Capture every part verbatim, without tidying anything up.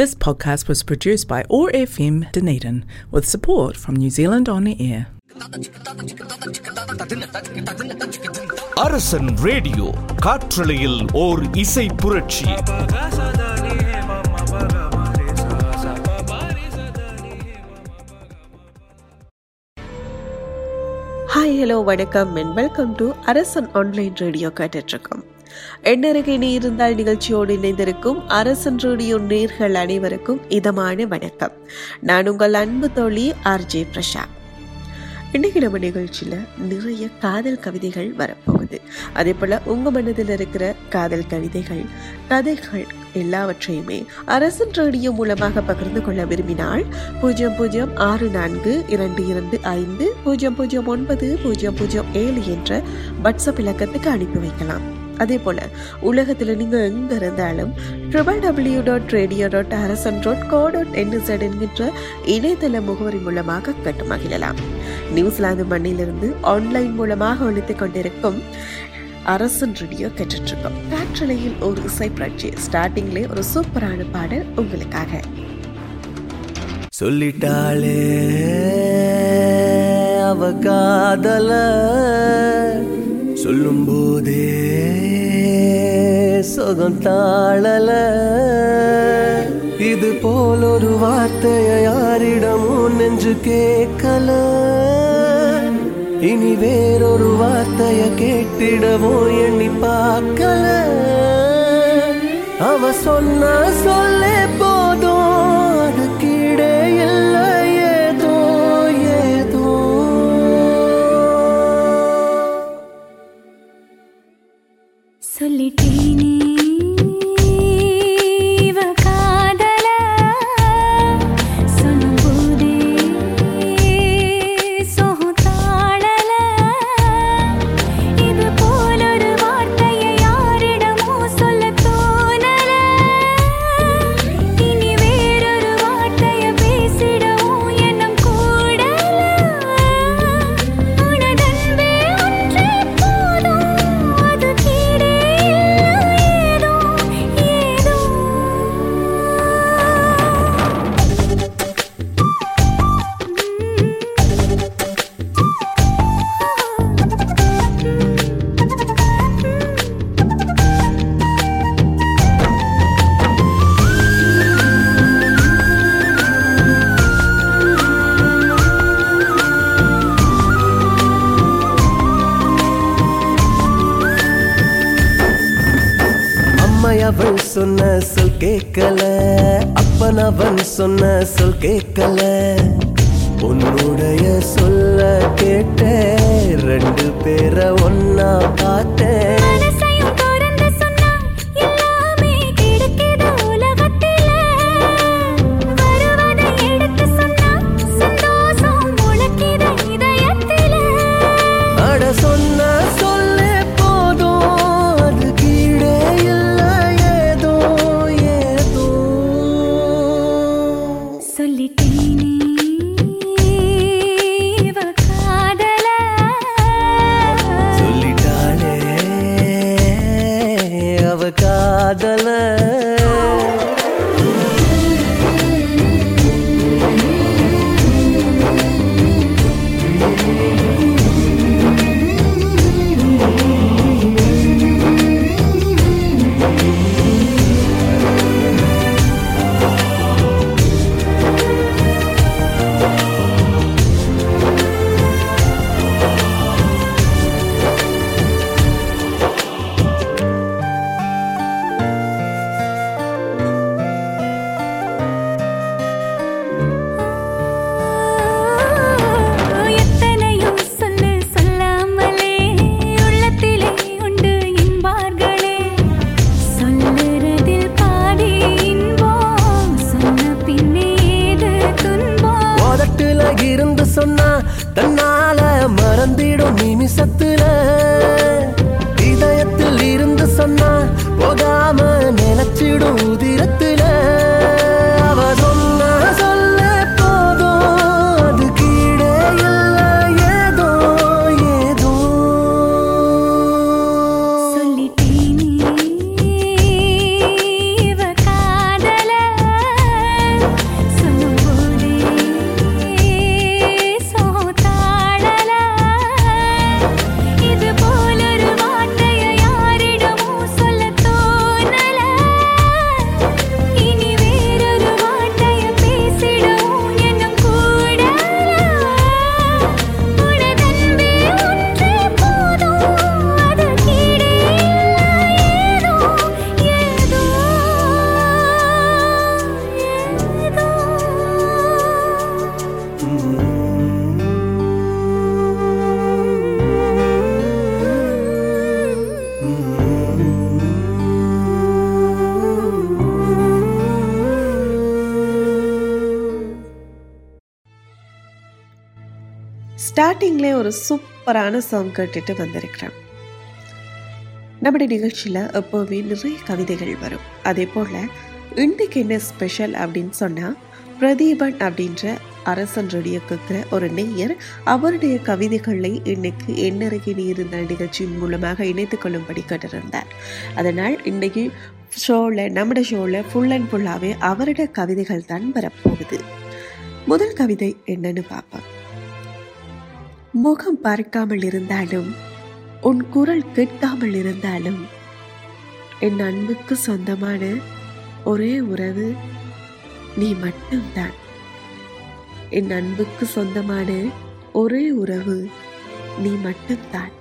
This podcast was produced by O R F M Dunedin with support from New Zealand on the air. Arasan radio காற்றலையில் ஓர் இசை புரட்சி. Hi, hello, வணக்கம் and welcome to Arasan online radio கேட்டுட்ருக்கோம். எண்ணருகை நீ இருந்தால் நிகழ்ச்சியோடு இணைந்திருக்கும் அரசன் ரேடியோ நேர்கள் அனைவருக்கும் இதமான வணக்கம். நான் உங்கள் அன்பு தோழி ஆர்ஜே பிரஷா. இன்றைக்கு நம்ம நிகழ்ச்சியில் நிறைய காதல் கவிதைகள் வரப்போகுது. அதே போல் உங்கள் மனதில் இருக்கிற காதல் கவிதைகள், கதைகள் எல்லாவற்றையுமே அரசன் ரேடியோ மூலமாக பகிர்ந்து கொள்ள விரும்பினால் பூஜ்ஜியம் பூஜ்ஜியம் ஆறு நான்கு இரண்டு இரண்டு ஐந்து பூஜ்ஜியம் பூஜ்ஜியம் ஒன்பது பூஜ்ஜியம் பூஜ்ஜியம் ஏழு என்ற வாட்ஸ்அப் இலக்கத்துக்கு அனுப்பி வைக்கலாம். அதே போல உலகத்தில் நீங்கள் எங்க இருந்தாலும் triple W dot radio dot Arasan dot co dot NZ என்கின்ற இணையதள முகவரி மூலமாக கட்டுமகிழலாம். நியூசிலாந்து மண்ணிலிருந்து ஆன்லைன் மூலமாக ஒழித்துக் கொண்டிருக்கும் அரசன் ரேடியோ கேட்டுட்ருக்கோம். காற்றலையில் ஒரு இசை புரட்சி. ஸ்டார்டிங்ல ஒரு சூப்பரான பாடல் உங்களுக்காக. சொல்லிட்டாளே அவ காதல, சொல்லும் போதே சொகம் தாளல, இது போல் ஒரு வார்த்தைய யாரிடமும் நெஞ்சு கேட்கல, இனி வேறொரு வார்த்தைய கேட்டிடவோ எண்ணி பார்க்கல, அவ சொன்ன சொல்லே போதும், அதுக்கிடே இல்லை ஏதோ ஏதோ. சொல்லிட்டீனே சொன்ன சொல் கேட்கல, அப்பன் அவன் சொன்ன சொல் கேட்கல, உன்னுடைய சொல்ல கேட்ட ரெண்டு பேரை ஒன்னா பார்த்தேன். ஸ்டார்டிங்லேயே ஒரு சூப்பரான சாங் கேட்டுட்டு வந்திருக்கிறேன். நம்முடைய நிகழ்ச்சியில் எப்போவுமே நிறைய கவிதைகள் வரும். அதே போல் இன்றைக்கு என்ன ஸ்பெஷல் அப்படின்னு சொன்னால், பிரதீபன் அப்படின்ற அரசன் ரெடியை கேட்குற ஒரு நேயர் அவருடைய கவிதைகளை இன்னைக்கு என்னருகே நீருந்தால் நிகழ்ச்சியின் மூலமாக இணைத்து கொள்ளும்படி கேட்டிருந்தார். அதனால் இன்றைக்கு ஷோவில், நம்முடைய ஷோவில் ஃபுல் அண்ட் ஃபுல்லாகவே அவருடைய கவிதைகள் தான் வரப்போகுது. முதல் கவிதை என்னன்னு பார்ப்போம். முகம் பார்க்காமல் இருந்தாலும் உன் குரல் கேட்காமல் இருந்தாலும் என் அன்புக்கு சொந்தமான ஒரே உறவு நீ மட்டும்தான். என் அன்புக்கு சொந்தமான ஒரே உறவு நீ மட்டும்தான்.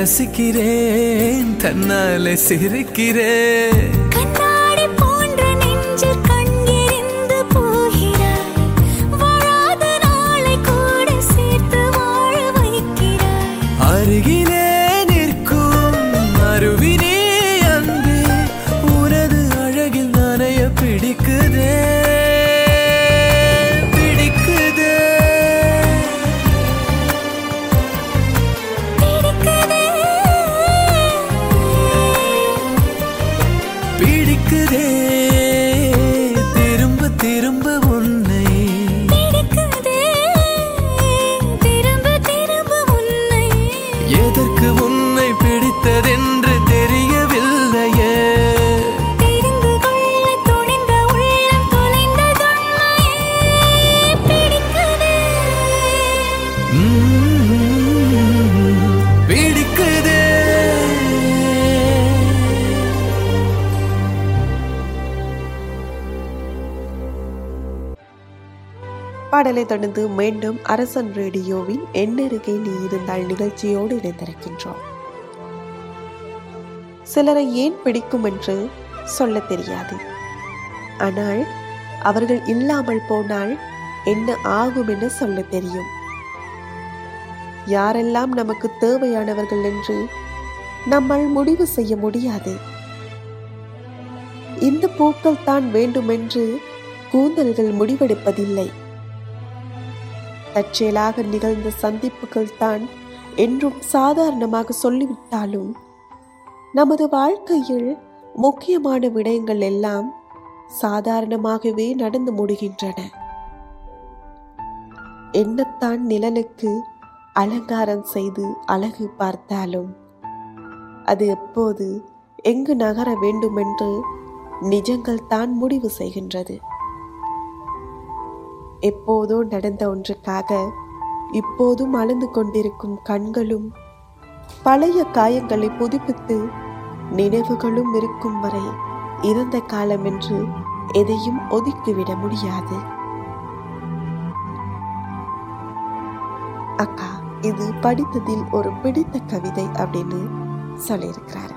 ரசிக்கிறேன், தன்னாலே சிரிக்கிறேன். கண்ணாடி போன்ற நெஞ்சில் கண்ணிருந்து போகிறாய், வராத நாளை கூட சேர்த்து வாழ வைக்கிறாய். அருகிலே நிற்கும் அருவினே அன்பே, உனது அழகில் நனைய பிடிக்குதே. பாடலை தொடர்ந்து மீண்டும் அரசன் ரேடியோவின் எண்ணெருகை நீ இருந்தால் நிகழ்ச்சியோடு இணைந்திருக்கின்றோம். சிலரை ஏன் பிடிக்கும் என்று சொல்ல தெரியாது. ஆனால் அவர்கள் இல்லாமல் போனால் என்ன ஆகும் என சொல்ல தெரியும். யாரெல்லாம் நமக்கு தேவையானவர்கள் என்று நம்மால் முடிவு செய்ய முடியாது. இந்த பூக்கள் தான் வேண்டுமென்று கூந்தல்கள் முடிவெடுப்பதில்லை. தற்செயலாக நிகழ்ந்த சந்திப்புகள் தான் என்றும் சாதாரணமாக சொல்லிவிட்டாலும் நமது வாழ்க்கையில் முக்கியமான விடயங்கள் எல்லாம் சாதாரணமாகவே நடந்து முடிகின்றன. என்னத்தான் நிழலுக்கு அலங்காரம் செய்து அழகு பார்த்தாலும் அது எப்போது எங்கு நகர வேண்டுமென்று நிஜங்கள் தான் முடிவு செய்கின்றது. எப்போதோ நடந்த ஒன்றுக்காக இப்போதும் அழுந்து கொண்டிருக்கும் கண்களும் பழைய காயங்களை புதுப்பித்து நினைவுகளும் இருக்கும் வரை இறந்த காலம் என்று எதையும் ஒதுக்கிவிட முடியாது. அக்கா இது படித்ததில் ஒரு பிடித்த கவிதை அப்படின்னு சொல்லியிருக்கிறார்.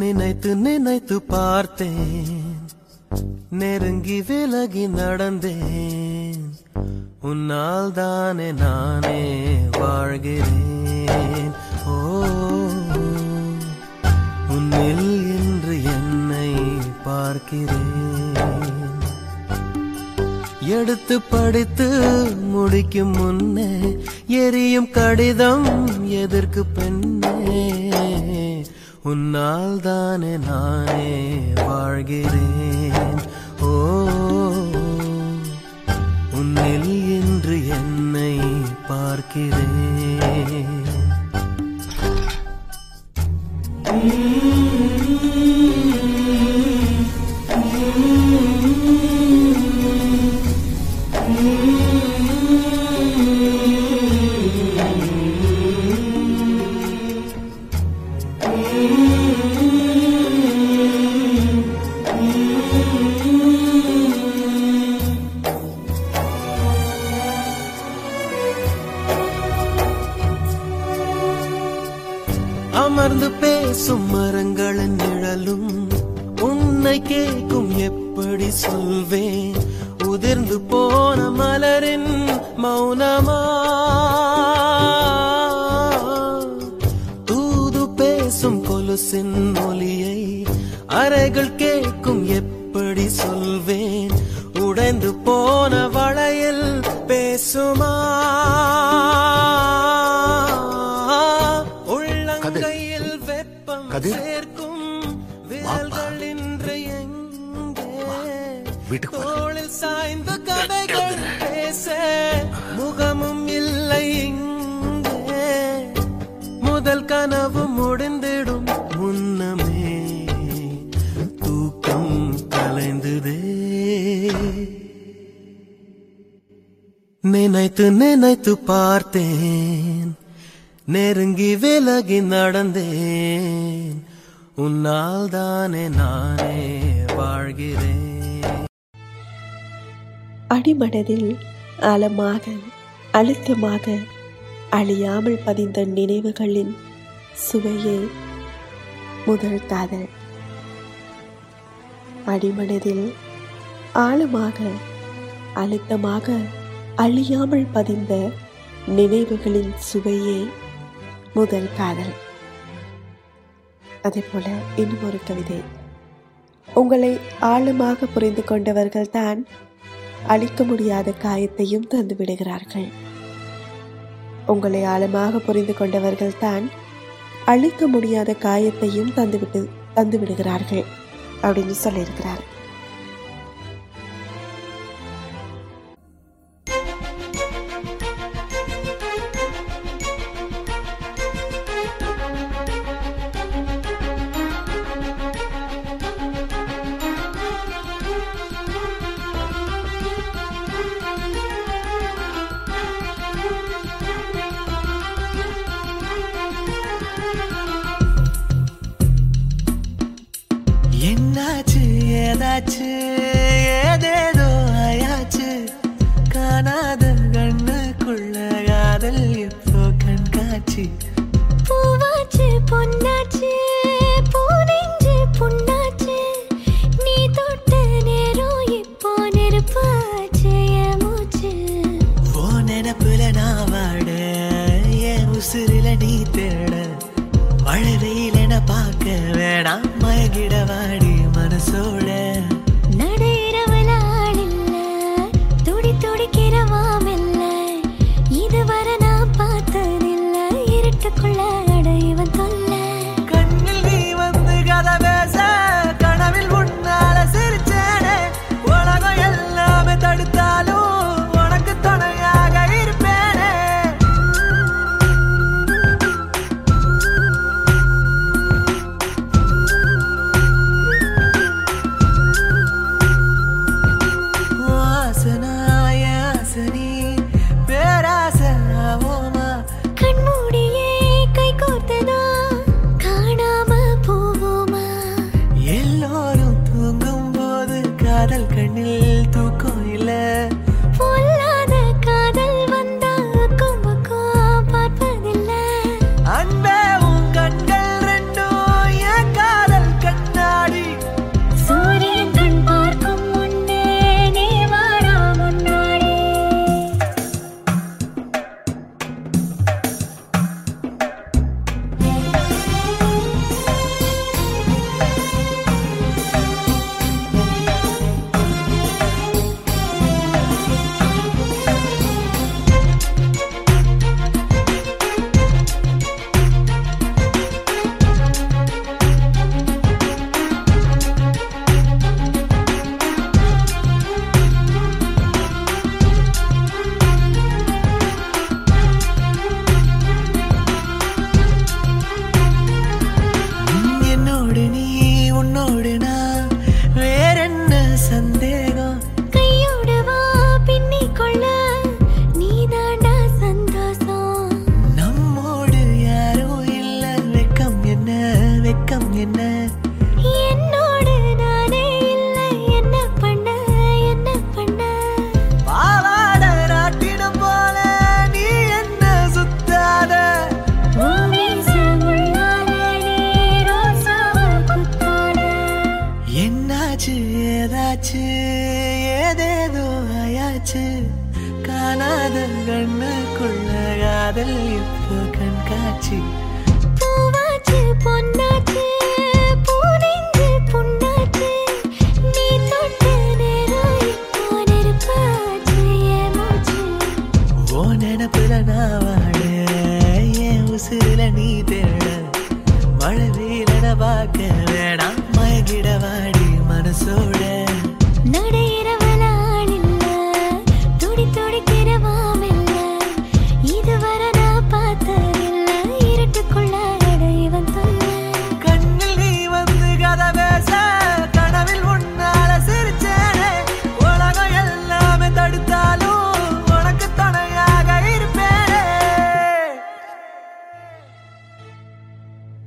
நினைத்து நினைத்து பார்த்தேன், நெருங்கி விலகி நடந்தேன், உன்னால் தானே நானே வாழ்கிறேன். ஓ உன்னில் இன்று என்னை பார்க்கிறேன். எடுத்து படித்து முடிக்கும் முன்னே எரியும் கடிதம் எதற்கு பெண்ணே, உன்னால் தானே நானே வாழ்கிறேன். ஓ உன்னில் இன்று என்னை பார்க்கிறேன். அமர்ந்து பேசும் மரங்களின் நிழலும் உன்னை கேட்கும் எப்படி சொல்வேன், உதிர்ந்து போன மலரின் மௌனமா. தூது பேசும் கொலுசின் ஒலியை அறைகள் கேட்கும் எப்படி சொல்வேன், உடைந்து போன வளையில் பேசுமா. தோளில் சாய்ந்த கதைகள் பேச முகமும் இல்லை இங்கே, முதல் கனவு முடிந்திடும் முன்னமே தூக்கம் கலைந்ததே. நினைத்து நினைத்து பார்த்தேன், நெருங்கி விலகி நடந்தேன், உன்னால் தானே நானே வாழ்கிறேன். அடிமனதில் ஆழமாக அழுத்தமாக அழியாமல் பதிந்த நினைவுகளின் சுவையே முதல் காதல். அடிமனதில் ஆழமாக அழுத்தமாக அழியாமல் பதிந்த நினைவுகளின் சுவையே முதல் காதல். அதேபோல இன்னும் ஒரு கவிதை. உங்களை ஆழமாக புரிந்து கொண்டவர்கள் தான் அழிக்க முடியாத காயத்தையும் தந்துவிடுகிறார்கள். உங்களை ஆழமாக புரிந்து கொண்டவர்கள் தான் அழிக்க முடியாத காயத்தையும் தந்துவிட்டு தந்துவிடுகிறார்கள் அப்படின்னு சொல்லியிருக்கிறார்.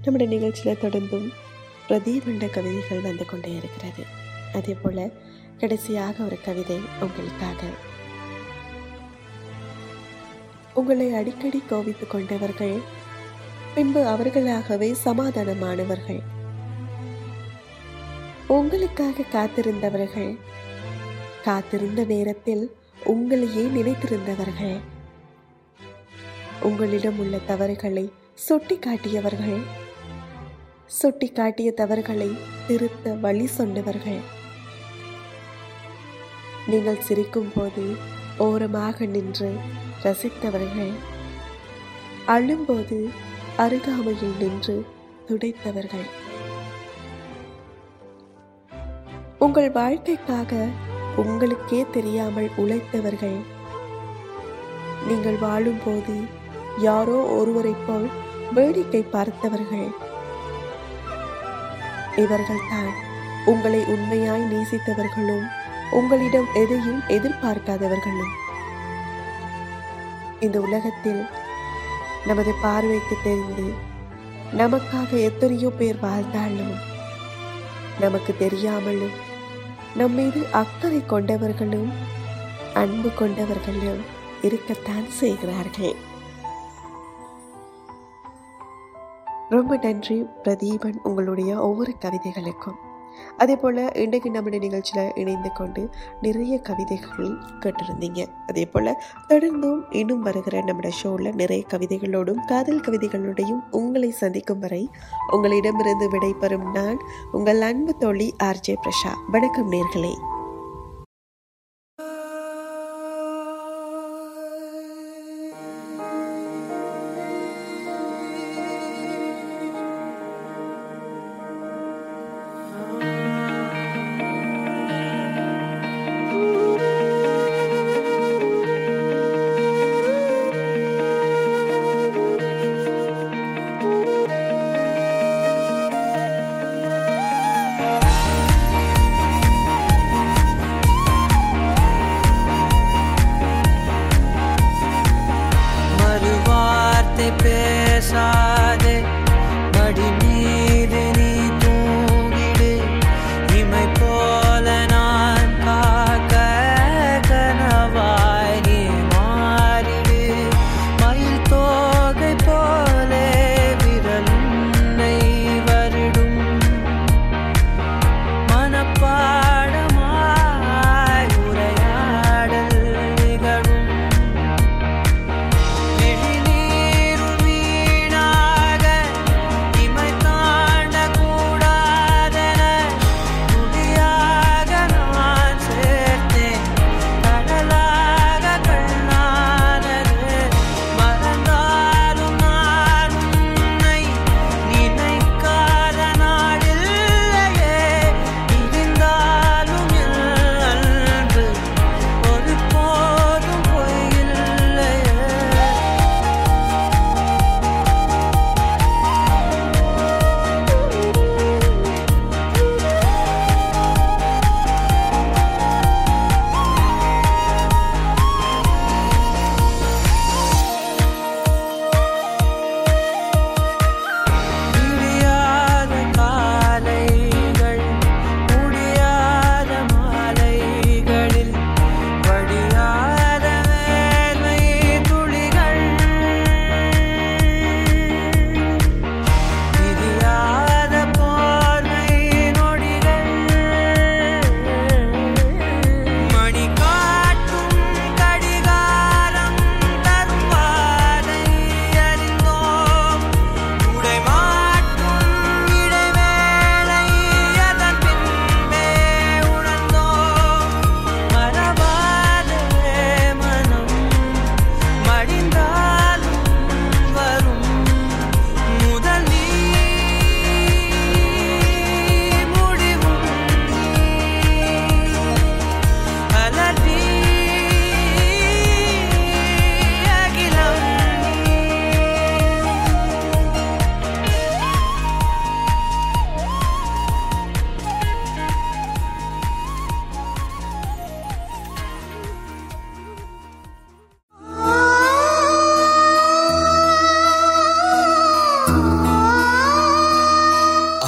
நம்முடைய நிகழ்ச்சியில் தொடர்ந்தும் பிரதீபண்ட கவிதைகள் வந்து கொண்டே இருக்கிறது. அதே போல் கடைசியாக ஒரு கவிதை உங்களுக்காக. உங்களை அடிக்கடி கோபித்துக் கொண்டவர்கள் பின்பு அவர்களாகவே சமாதானமானவர்கள். உங்களுக்காக காத்திருந்தவர்கள், காத்திருந்த நேரத்தில் உங்களையே நினைத்திருந்தவர்கள், உங்களிடம் உள்ள தவறுகளை சுட்டி காட்டியவர்கள், சுட்டி காட்டிய தவறுகளை திருத்த வழி சொன்னவர்கள். நீங்கள் சிரிக்கும் போது ஓரமாக நின்று ரசித்தவர்கள், அழும்போது அருகாமையில் நின்று துடைத்தவர்கள். உங்கள் வாழ்க்கைக்காக உங்களுக்கே தெரியாமல் உழைத்தவர்கள். நீங்கள் வாழும்போது யாரோ ஒருவரை போல் வேடிக்கை பார்த்தவர்கள். இவர்கள்தான் உங்களை உண்மையாய் நேசித்தவர்களும் உங்களிடம் எதையும் எதிர்பார்க்காதவர்களும். இந்த உலகத்தில் நமது பார்வைக்கு தெரிந்து நமக்காக எத்தனையோ பேர் வாழ்ந்தாலும், நமக்கு தெரியாமலும் நம்மீது அக்கறை கொண்டவர்களும் அன்பு கொண்டவர்களும் இருக்கத்தான் செய்கிறார்கள். ரொம்ப நன்றி பிரதீபன், உங்களுடைய ஒவ்வொரு கவிதைகளுக்கும். அதே போல் இன்றைக்கு நம்முடைய நிகழ்ச்சியில் இணைந்து கொண்டு நிறைய கவிதைகள் கேட்டிருந்தீங்க. அதே போல் தொடர்ந்தும் இன்னும் வருகிற நம்முடைய ஷோவில் நிறைய கவிதைகளோடும் காதல் கவிதைகளோடையும் உங்களை சந்திக்கும் வரை உங்களிடமிருந்து விடைபெறும் நான் உங்கள் அன்பு தோழி ஆர்ஜே பிரஷா. வணக்கம் நேர்களே.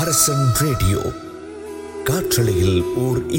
அரசன் ரேடியோ காற்றலையில் ஓர்